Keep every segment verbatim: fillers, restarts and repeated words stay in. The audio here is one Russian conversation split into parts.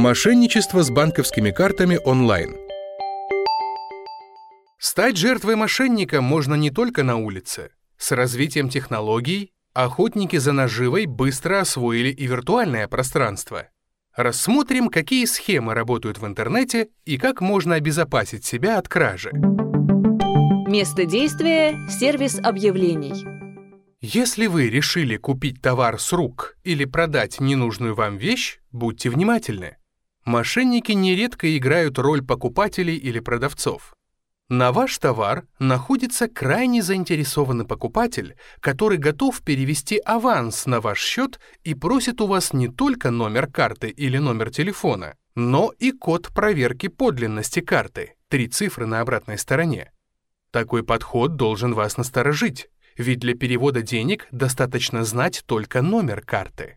Мошенничество с банковскими картами онлайн. Стать жертвой мошенника можно не только на улице. С развитием технологий охотники за наживой быстро освоили и виртуальное пространство. Рассмотрим, какие схемы работают в интернете и как можно обезопасить себя от кражи. Место действия – сервис объявлений. Если вы решили купить товар с рук или продать ненужную вам вещь, будьте внимательны. Мошенники нередко играют роль покупателей или продавцов. На ваш товар находится крайне заинтересованный покупатель, который готов перевести аванс на ваш счет и просит у вас не только номер карты или номер телефона, но и код проверки подлинности карты, три цифры на обратной стороне. Такой подход должен вас насторожить, ведь для перевода денег достаточно знать только номер карты.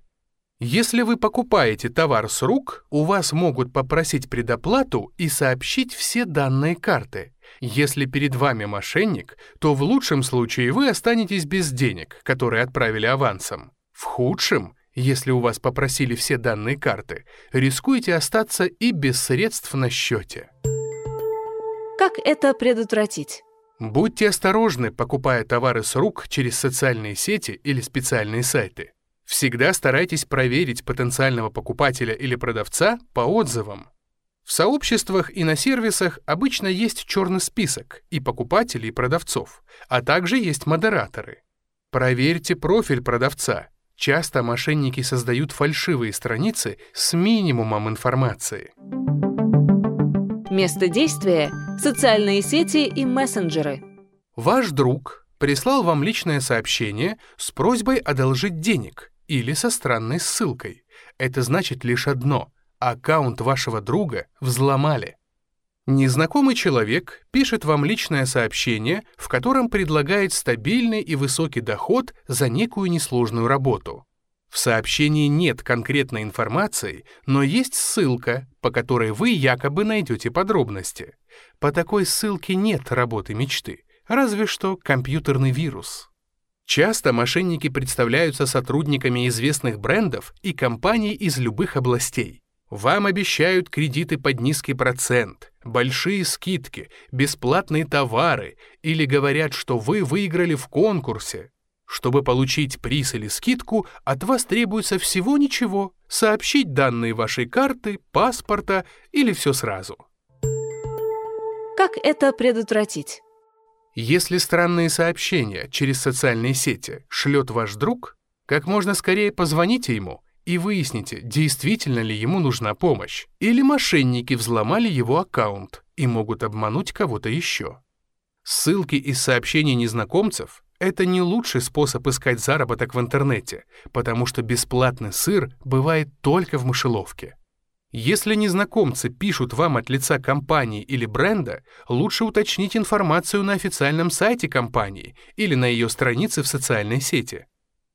Если вы покупаете товар с рук, у вас могут попросить предоплату и сообщить все данные карты. Если перед вами мошенник, то в лучшем случае вы останетесь без денег, которые отправили авансом. В худшем, если у вас попросили все данные карты, рискуете остаться и без средств на счете. Как это предотвратить? Будьте осторожны, покупая товары с рук через социальные сети или специальные сайты. Всегда старайтесь проверить потенциального покупателя или продавца по отзывам. В сообществах и на сервисах обычно есть черный список и покупателей, и продавцов, а также есть модераторы. Проверьте профиль продавца. Часто мошенники создают фальшивые страницы с минимумом информации. Место действия – социальные сети и мессенджеры. Ваш друг прислал вам личное сообщение с просьбой одолжить денег или со странной ссылкой. Это значит лишь одно – аккаунт вашего друга взломали. Незнакомый человек пишет вам личное сообщение, в котором предлагает стабильный и высокий доход за некую несложную работу. В сообщении нет конкретной информации, но есть ссылка, по которой вы якобы найдете подробности. По такой ссылке нет работы мечты, разве что компьютерный вирус. Часто мошенники представляются сотрудниками известных брендов и компаний из любых областей. Вам обещают кредиты под низкий процент, большие скидки, бесплатные товары или говорят, что вы выиграли в конкурсе. Чтобы получить приз или скидку, от вас требуется всего ничего – сообщить данные вашей карты, паспорта или все сразу. Как это предотвратить? Если странные сообщения через социальные сети шлет ваш друг, как можно скорее позвоните ему и выясните, действительно ли ему нужна помощь, или мошенники взломали его аккаунт и могут обмануть кого-то еще. Ссылки из сообщений незнакомцев это не лучший способ искать заработок в интернете, потому что бесплатный сыр бывает только в мышеловке. Если незнакомцы пишут вам от лица компании или бренда, лучше уточнить информацию на официальном сайте компании или на ее странице в социальной сети.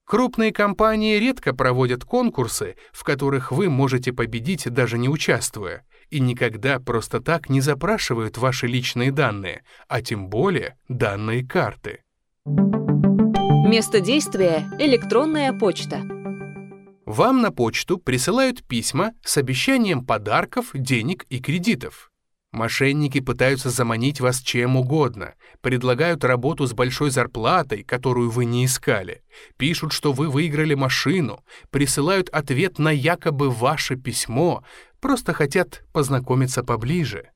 Крупные компании редко проводят конкурсы, в которых вы можете победить, даже не участвуя, и никогда просто так не запрашивают ваши личные данные, а тем более данные карты. Место действия – электронная почта. Вам на почту присылают письма с обещанием подарков, денег и кредитов. Мошенники пытаются заманить вас чем угодно, предлагают работу с большой зарплатой, которую вы не искали, пишут, что вы выиграли машину, присылают ответ на якобы ваше письмо, просто хотят познакомиться поближе.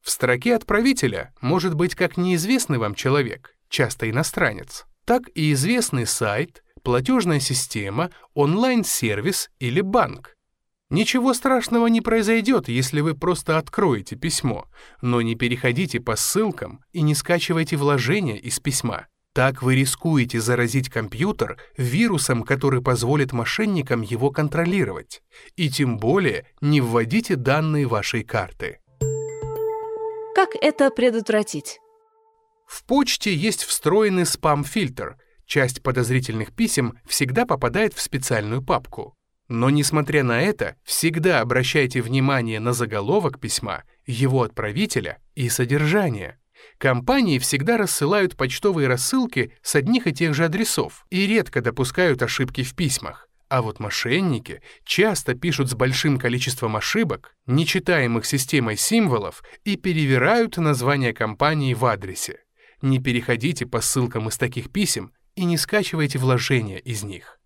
В строке отправителя может быть как неизвестный вам человек, часто иностранец, так и известный сайт, платежная система, онлайн-сервис или банк. Ничего страшного не произойдет, если вы просто откроете письмо, но не переходите по ссылкам и не скачивайте вложения из письма. Так вы рискуете заразить компьютер вирусом, который позволит мошенникам его контролировать. И тем более не вводите данные вашей карты. Как это предотвратить? В почте есть встроенный спам-фильтр. Часть подозрительных писем всегда попадает в специальную папку. Но, несмотря на это, всегда обращайте внимание на заголовок письма, его отправителя и содержание. Компании всегда рассылают почтовые рассылки с одних и тех же адресов и редко допускают ошибки в письмах. А вот мошенники часто пишут с большим количеством ошибок, нечитаемых системой символов, и перевирают название компании в адресе. Не переходите по ссылкам из таких писем и не скачивайте вложения из них.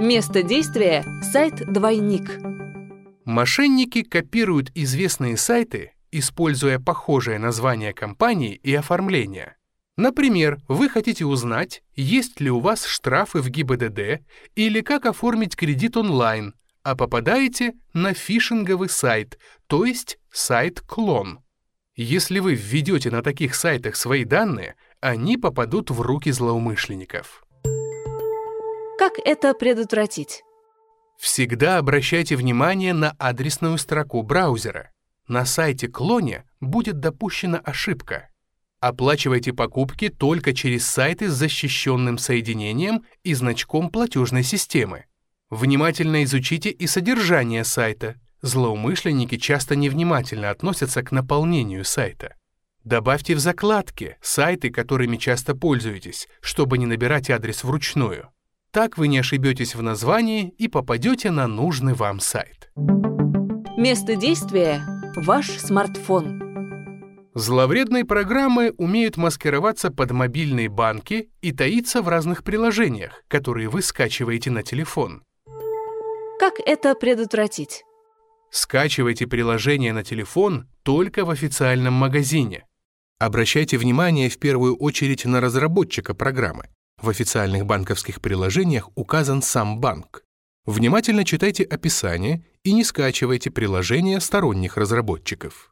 Место действия – сайт-двойник. Мошенники копируют известные сайты, используя похожее название компании и оформление. Например, вы хотите узнать, есть ли у вас штрафы в ГИБДД или как оформить кредит онлайн, а попадаете на фишинговый сайт, то есть сайт-клон. Если вы введете на таких сайтах свои данные, они попадут в руки злоумышленников. Как это предотвратить? Всегда обращайте внимание на адресную строку браузера. На сайте-клоне будет допущена ошибка. Оплачивайте покупки только через сайты с защищенным соединением и значком платежной системы. Внимательно изучите и содержание сайта. Злоумышленники часто невнимательно относятся к наполнению сайта. Добавьте в закладки сайты, которыми часто пользуетесь, чтобы не набирать адрес вручную. Так вы не ошибетесь в названии и попадете на нужный вам сайт. Место действия – ваш смартфон. Зловредные программы умеют маскироваться под мобильные банки и таиться в разных приложениях, которые вы скачиваете на телефон. Как это предотвратить? Скачивайте приложение на телефон только в официальном магазине. Обращайте внимание в первую очередь на разработчика программы. В официальных банковских приложениях указан сам банк. Внимательно читайте описание и не скачивайте приложения сторонних разработчиков.